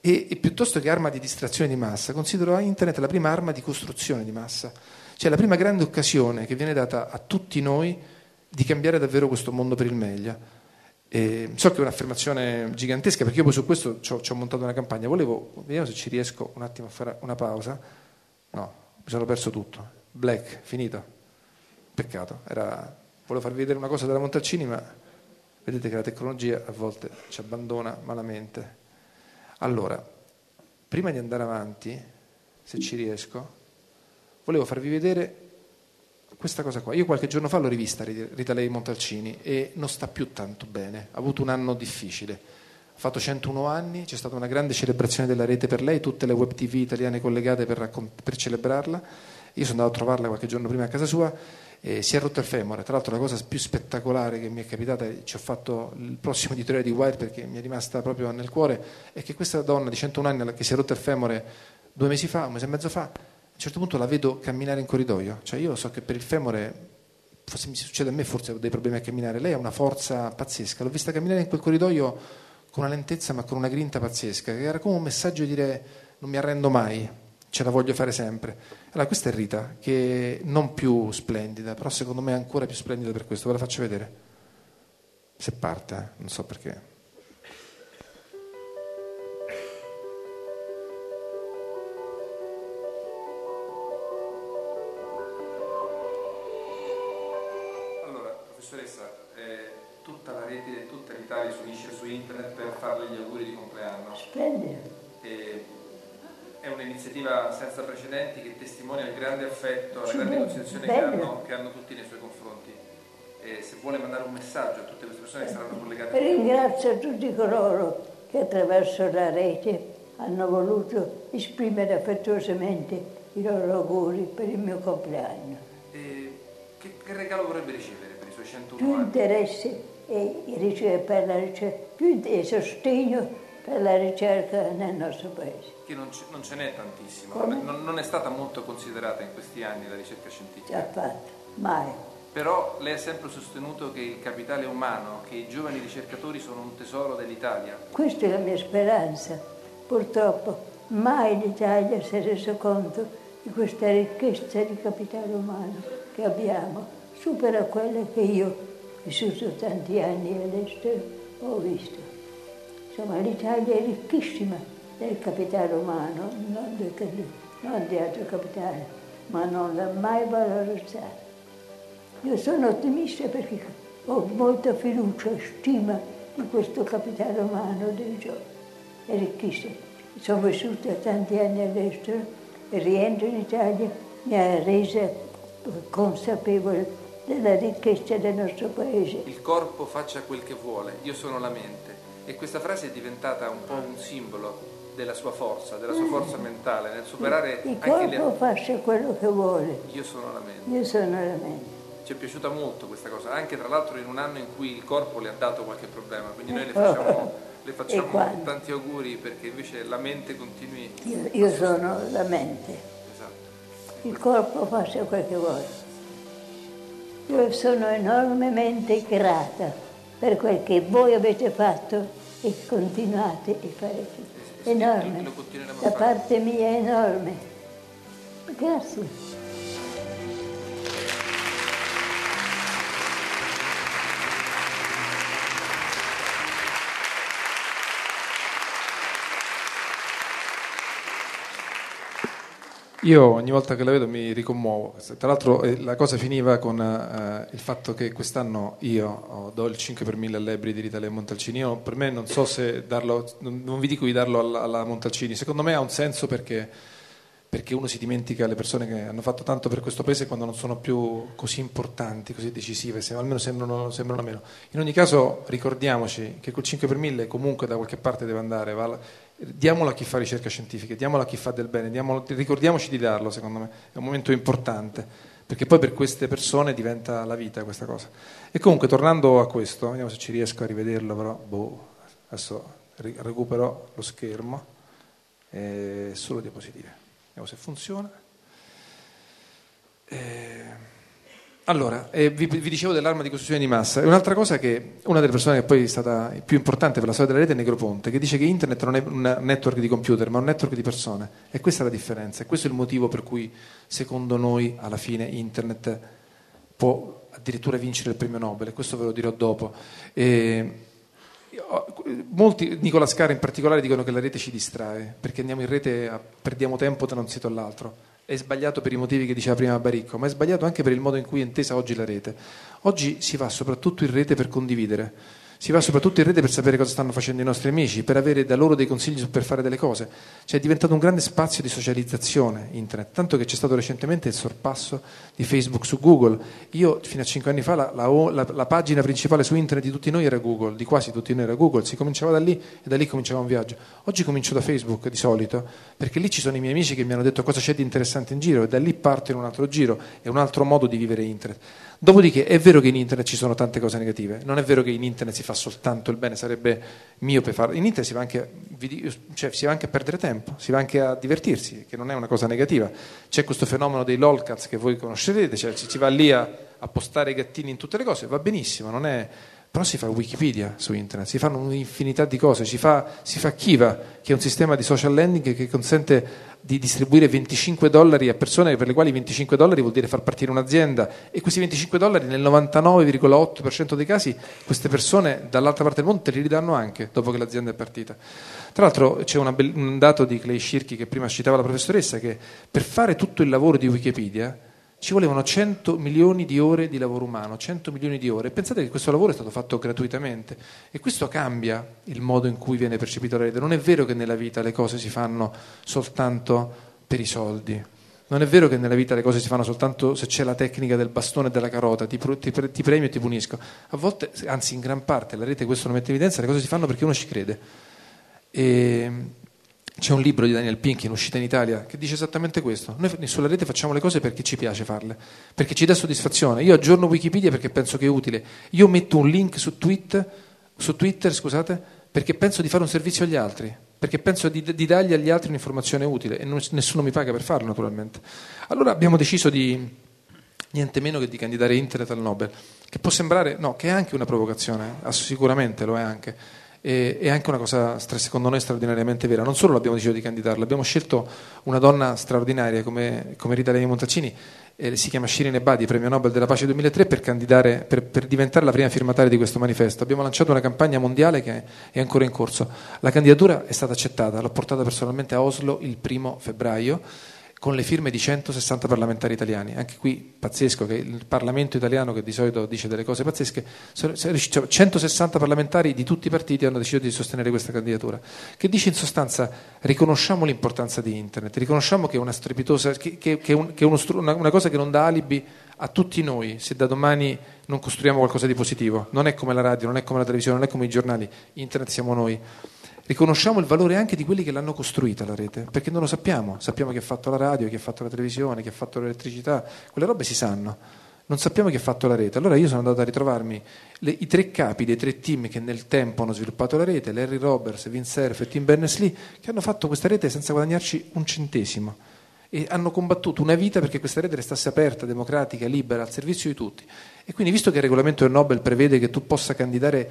E piuttosto che arma di distrazione di massa, considero internet la prima arma di costruzione di massa, cioè la prima grande occasione che viene data a tutti noi di cambiare davvero questo mondo per il meglio. E so che è un'affermazione gigantesca, perché io poi su questo ci ho montato una campagna. Vediamo se ci riesco un attimo a fare una pausa. No, mi sono perso tutto. Black, finito. Peccato, volevo farvi vedere una cosa della Montalcini, ma vedete che la tecnologia a volte ci abbandona malamente. Allora, prima di andare avanti, se ci riesco, volevo farvi vedere questa cosa qua. Io qualche giorno fa l'ho rivista Rita Levi Montalcini e non sta più tanto bene, ha avuto un anno difficile, ha fatto 101 anni, c'è stata una grande celebrazione della rete per lei, tutte le web tv italiane collegate per celebrarla. Io sono andato a trovarla qualche giorno prima a casa sua. Si è rotto il femore. Tra l'altro la cosa più spettacolare che mi è capitata, ci ho fatto il prossimo editoriale di Wired perché mi è rimasta proprio nel cuore, è che questa donna di 101 anni che si è rotto il femore 2 mesi fa, 1 mese e mezzo fa, a un certo punto la vedo camminare in corridoio. Cioè, io so che per il femore, se mi succede a me, forse ho dei problemi a camminare, lei ha una forza pazzesca, l'ho vista camminare in quel corridoio con una lentezza ma con una grinta pazzesca, che era come un messaggio di dire non mi arrendo mai, ce la voglio fare sempre. Allora, questa è Rita, che non più splendida, però secondo me è ancora più splendida per questo. Ve la faccio vedere. Se parte, non so perché. Allora, professoressa, tutta la rete, tutta l'Italia si unisce su internet per farle gli auguri di compleanno. Splendido. È un'iniziativa senza precedenti che testimonia il grande affetto, la grande considerazione che hanno tutti nei suoi confronti. E se vuole mandare un messaggio a tutte queste persone che saranno collegate... Ringrazio tutti coloro che attraverso la rete hanno voluto esprimere affettuosamente i loro auguri per il mio compleanno. E che regalo vorrebbe ricevere per i suoi 101 anni? Più interesse e sostegno per la ricerca nel nostro paese. Che non ce n'è tantissimo, non è stata molto considerata in questi anni la ricerca scientifica. Affatto, mai. Però lei ha sempre sostenuto che il capitale umano, che i giovani ricercatori sono un tesoro dell'Italia. Questa è la mia speranza. Purtroppo mai l'Italia si è reso conto di questa ricchezza di capitale umano che abbiamo, supera quella che io ho vissuto tanti anni all'estero, ho visto. Insomma, l'Italia è ricchissima del capitale umano, non di altro capitale, ma non l'ha mai valorizzato. Io sono ottimista perché ho molta fiducia e stima in questo capitale umano dei giovani. e arricchisce. Sono vissuta tanti anni all'estero e rientro in Italia mi ha resa consapevole della ricchezza del nostro paese. Il corpo faccia quel che vuole, io sono la mente. E questa frase è diventata un po' un simbolo della sua forza mentale, nel superare anche le... Il corpo faccia quello che vuole. Io sono la mente. Io sono la mente. Ci è piaciuta molto questa cosa, anche tra l'altro in un anno in cui il corpo le ha dato qualche problema, quindi noi le facciamo tanti auguri perché invece la mente continui... Io sono la mente. Esatto. Il corpo faccia quel che vuole. Io sono enormemente grata per quel che voi avete fatto e continuate a fare. Enorme. La parte mia è enorme. Grazie. Io ogni volta che la vedo mi ricommuovo. Tra l'altro la cosa finiva con il fatto che quest'anno io do il 5/1000 all'Ebri di Rita Levi Montalcini. Io per me non so se darlo, non vi dico di darlo alla Montalcini. Secondo me ha un senso perché uno si dimentica le persone che hanno fatto tanto per questo paese quando non sono più così importanti, così decisive, almeno sembrano meno. In ogni caso ricordiamoci che quel 5/1000 comunque da qualche parte deve andare, diamolo a chi fa ricerca scientifica, diamolo a chi fa del bene, ricordiamoci di darlo, secondo me è un momento importante, perché poi per queste persone diventa la vita questa cosa. E comunque tornando a questo, vediamo se ci riesco a rivederlo, però adesso recupero lo schermo, solo diapositive, vediamo se funziona. Allora, vi dicevo dell'arma di costruzione di massa. E un'altra cosa che una delle persone che poi è stata più importante per la storia della rete è Negroponte, che dice che internet non è un network di computer ma un network di persone, e questa è la differenza, e questo è il motivo per cui secondo noi alla fine internet può addirittura vincere il premio Nobel, e questo ve lo dirò dopo. Molti, Nicolas Carr in particolare, dicono che la rete ci distrae perché andiamo in rete, perdiamo tempo da un sito all'altro. È sbagliato per i motivi che diceva prima Baricco, ma è sbagliato anche per il modo in cui è intesa oggi la rete. Oggi si va soprattutto in rete per condividere, si va soprattutto in rete per sapere cosa stanno facendo i nostri amici, per avere da loro dei consigli per fare delle cose. Cioè è diventato un grande spazio di socializzazione internet, tanto che c'è stato recentemente il sorpasso di Facebook su Google. Io fino a 5 anni fa la pagina principale su internet di tutti noi era Google, di quasi tutti noi era Google, si cominciava da lì e da lì cominciava un viaggio. Oggi comincio da Facebook di solito, perché lì ci sono i miei amici che mi hanno detto cosa c'è di interessante in giro, e da lì parto in un altro giro, è un altro modo di vivere internet. Dopodiché è vero che in internet ci sono tante cose negative, non è vero che in internet si fa soltanto il bene, sarebbe miope farlo. In internet si va anche a perdere tempo, si va anche a divertirsi, che non è una cosa negativa. C'è questo fenomeno dei lolcats che voi conoscerete, cioè si va lì a postare i gattini in tutte le cose, va benissimo, non è... però si fa Wikipedia su internet, si fanno un'infinità di cose, si fa Kiva, che è un sistema di social lending che consente di distribuire $25 a persone per le quali $25 vuol dire far partire un'azienda, e questi $25 nel 99,8% dei casi queste persone dall'altra parte del mondo te li ridanno anche dopo che l'azienda è partita. Tra l'altro c'è un dato di Clay Shirky che prima citava la professoressa, che per fare tutto il lavoro di Wikipedia ci volevano 100 milioni di ore di lavoro umano, 100 milioni di ore. Pensate che questo lavoro è stato fatto gratuitamente, e questo cambia il modo in cui viene percepito la rete. Non è vero che nella vita le cose si fanno soltanto per i soldi, non è vero che nella vita le cose si fanno soltanto se c'è la tecnica del bastone e della carota, ti premio e ti punisco. A volte, anzi in gran parte, la rete questo lo mette in evidenza, le cose si fanno perché uno ci crede. C'è un libro di Daniel Pinkin, uscito in Italia, che dice esattamente questo. Noi sulla rete facciamo le cose perché ci piace farle, perché ci dà soddisfazione. Io aggiorno Wikipedia perché penso che è utile. Io metto un link su Twitter, perché penso di fare un servizio agli altri, perché penso di dargli agli altri un'informazione utile, e nessuno mi paga per farlo, naturalmente. Allora abbiamo deciso di niente meno che di candidare internet al Nobel, che può sembrare, no, che è anche una provocazione, sicuramente lo è anche. È anche una cosa secondo noi straordinariamente vera. Non solo l'abbiamo deciso di candidarla, abbiamo scelto una donna straordinaria come Rita Levi Montalcini, si chiama Shirin Ebadi, premio Nobel della pace 2003, per candidare, per diventare la prima firmataria di questo manifesto. Abbiamo lanciato una campagna mondiale che è ancora in corso. La candidatura è stata accettata, l'ho portata personalmente a Oslo il 1 febbraio. con le firme di 160 parlamentari italiani. Anche qui pazzesco che il Parlamento italiano, che di solito dice delle cose pazzesche, 160 parlamentari di tutti i partiti hanno deciso di sostenere questa candidatura, che dice in sostanza: riconosciamo l'importanza di internet, riconosciamo che è una strepitosa, che è una cosa che non dà alibi a tutti noi se da domani non costruiamo qualcosa di positivo. Non è come la radio, non è come la televisione, non è come i giornali, internet siamo noi. Riconosciamo il valore anche di quelli che l'hanno costruita la rete, perché non lo sappiamo. Sappiamo chi ha fatto la radio, chi ha fatto la televisione, chi ha fatto l'elettricità, quelle robe si sanno. Non sappiamo chi ha fatto la rete. Allora io sono andato a ritrovarmi i tre capi dei tre team che nel tempo hanno sviluppato la rete, Larry Roberts, Vince Cerf e Tim Berners-Lee, che hanno fatto questa rete senza guadagnarci un centesimo. E hanno combattuto una vita perché questa rete restasse aperta, democratica, libera, al servizio di tutti. E quindi, visto che il regolamento del Nobel prevede che tu possa candidare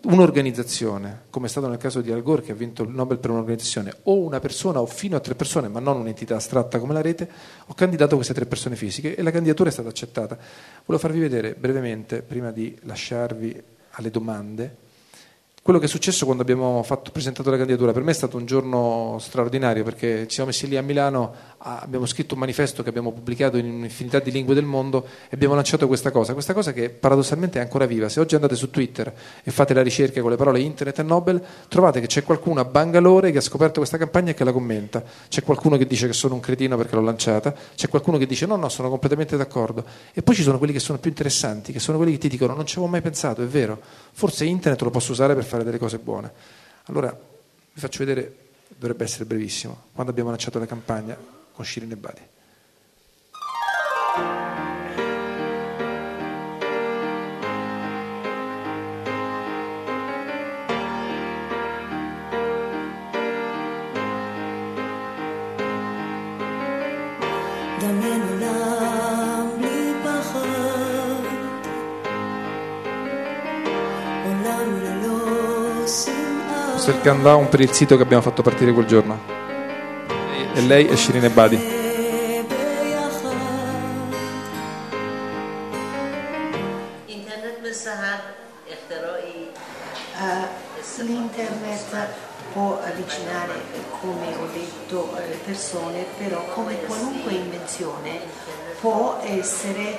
un'organizzazione, come è stato nel caso di Al Gore che ha vinto il Nobel per un'organizzazione, o una persona o fino a tre persone, ma non un'entità astratta come la rete, ho candidato queste tre persone fisiche e la candidatura è stata accettata. Volevo farvi vedere brevemente, prima di lasciarvi alle domande, quello che è successo quando abbiamo presentato la candidatura. Per me è stato un giorno straordinario, perché ci siamo messi lì a Milano, abbiamo scritto un manifesto che abbiamo pubblicato in un'infinità di lingue del mondo e abbiamo lanciato questa cosa che paradossalmente è ancora viva. Se oggi andate su Twitter e fate la ricerca con le parole internet e Nobel, trovate che c'è qualcuno a Bangalore che ha scoperto questa campagna e che la commenta, c'è qualcuno che dice che sono un cretino perché l'ho lanciata, c'è qualcuno che dice no, sono completamente d'accordo, e poi ci sono quelli che sono più interessanti, che sono quelli che ti dicono non ci avevo mai pensato, è vero, forse internet lo posso usare per fare delle cose buone. Allora vi faccio vedere, dovrebbe essere brevissimo, quando abbiamo lanciato la campagna con Shirin Ebadi. Il countdown per il sito che abbiamo fatto partire quel giorno, e lei è Shirin Ebadi. L'internet può avvicinare, come ho detto, le persone, però come qualunque invenzione può essere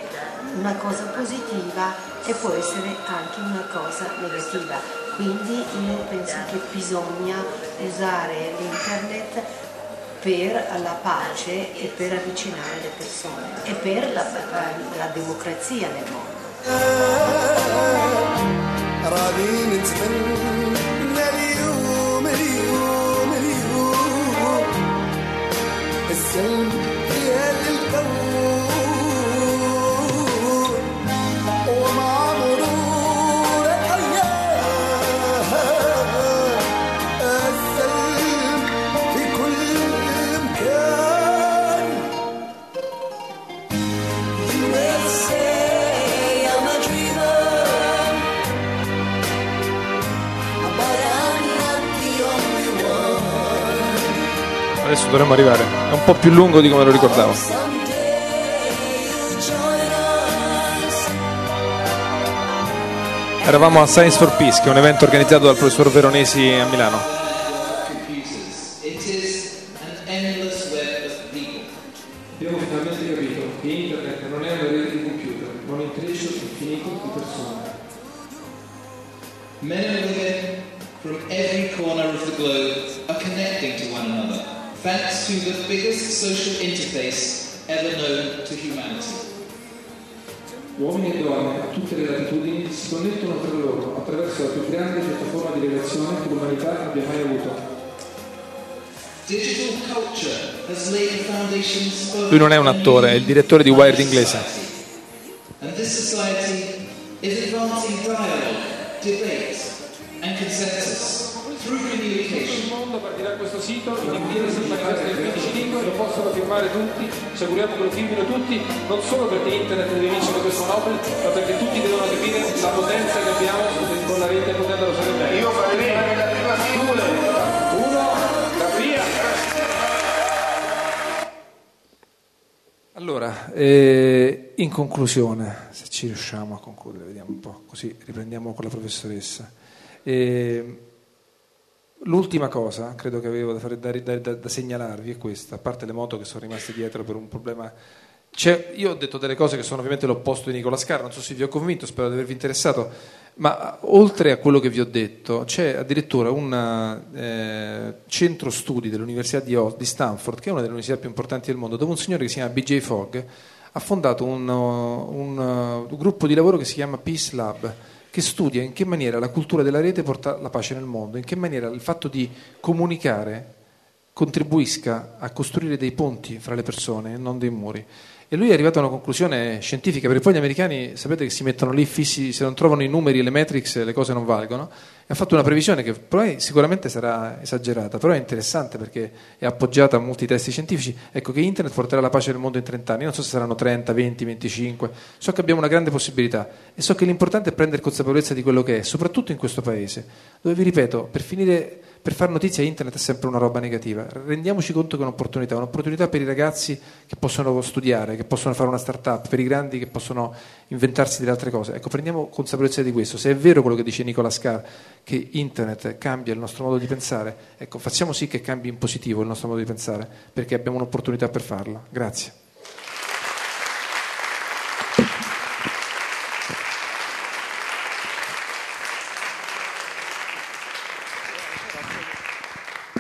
una cosa positiva e può essere anche una cosa negativa. Quindi io penso che bisogna usare l'internet per la pace e per avvicinare le persone e per la democrazia nel mondo. Adesso dovremmo arrivare, è un po' più lungo di come lo ricordavo. Eravamo a Science for Peace, che è un evento organizzato dal professor Veronesi a Milano. Abbiamo finalmente capito che internet non è una rete di computer, ma un intreccio infinito di persone. Men and women from every corner of the globe are connecting to one another. Thanks to the biggest social interface ever known to humanity. Uomini e donne a tutte le latitudini si connettono tra loro attraverso la più grande piattaforma di relazione che l'umanità abbia mai avuto. Digital culture has laid the foundations for. Lui non è un attore, è il direttore di Wired inglese. And this society is advancing dialogue, debate and consensus. Il mondo partirà questo sito in inglese, senza carattere di 15 lingue, lo possono firmare tutti, ci auguriamo che lo firmino tutti, non solo perché internet deve vincere questo Nobel, ma perché tutti devono capire la potenza che abbiamo con la rete e poterla usare bene. Io farei la prima figura, la via. Allora, in conclusione, se ci riusciamo a concludere, vediamo un po', così riprendiamo con la professoressa. L'ultima cosa credo che avevo da segnalarvi è questa, a parte le moto che sono rimaste dietro per un problema. Io ho detto delle cose che sono ovviamente l'opposto di Nicolas Carr, non so se vi ho convinto, spero di avervi interessato, ma oltre a quello che vi ho detto c'è addirittura un centro studi dell'Università di Stanford, che è una delle università più importanti del mondo, dove un signore che si chiama BJ Fogg ha fondato un gruppo di lavoro che si chiama Peace Lab, che studia in che maniera la cultura della rete porta la pace nel mondo, in che maniera il fatto di comunicare contribuisca a costruire dei ponti fra le persone, non dei muri. E lui è arrivato a una conclusione scientifica, perché poi gli americani sapete che si mettono lì fissi, se non trovano i numeri e le metrics le cose non valgono, e ha fatto una previsione che poi sicuramente sarà esagerata, però è interessante perché è appoggiata a molti testi scientifici, ecco, che internet porterà la pace nel mondo in 30 anni, non so se saranno 30, 20, 25, so che abbiamo una grande possibilità e so che l'importante è prendere consapevolezza di quello che è, soprattutto in questo paese, dove vi ripeto, per fare notizia internet è sempre una roba negativa. Rendiamoci conto che è un'opportunità per i ragazzi che possono studiare, che possono fare una startup, per i grandi che possono inventarsi delle altre cose. Ecco, prendiamo consapevolezza di questo. Se è vero quello che dice Nicolas Carr, che internet cambia il nostro modo di pensare, ecco, facciamo sì che cambi in positivo il nostro modo di pensare, perché abbiamo un'opportunità per farla. Grazie.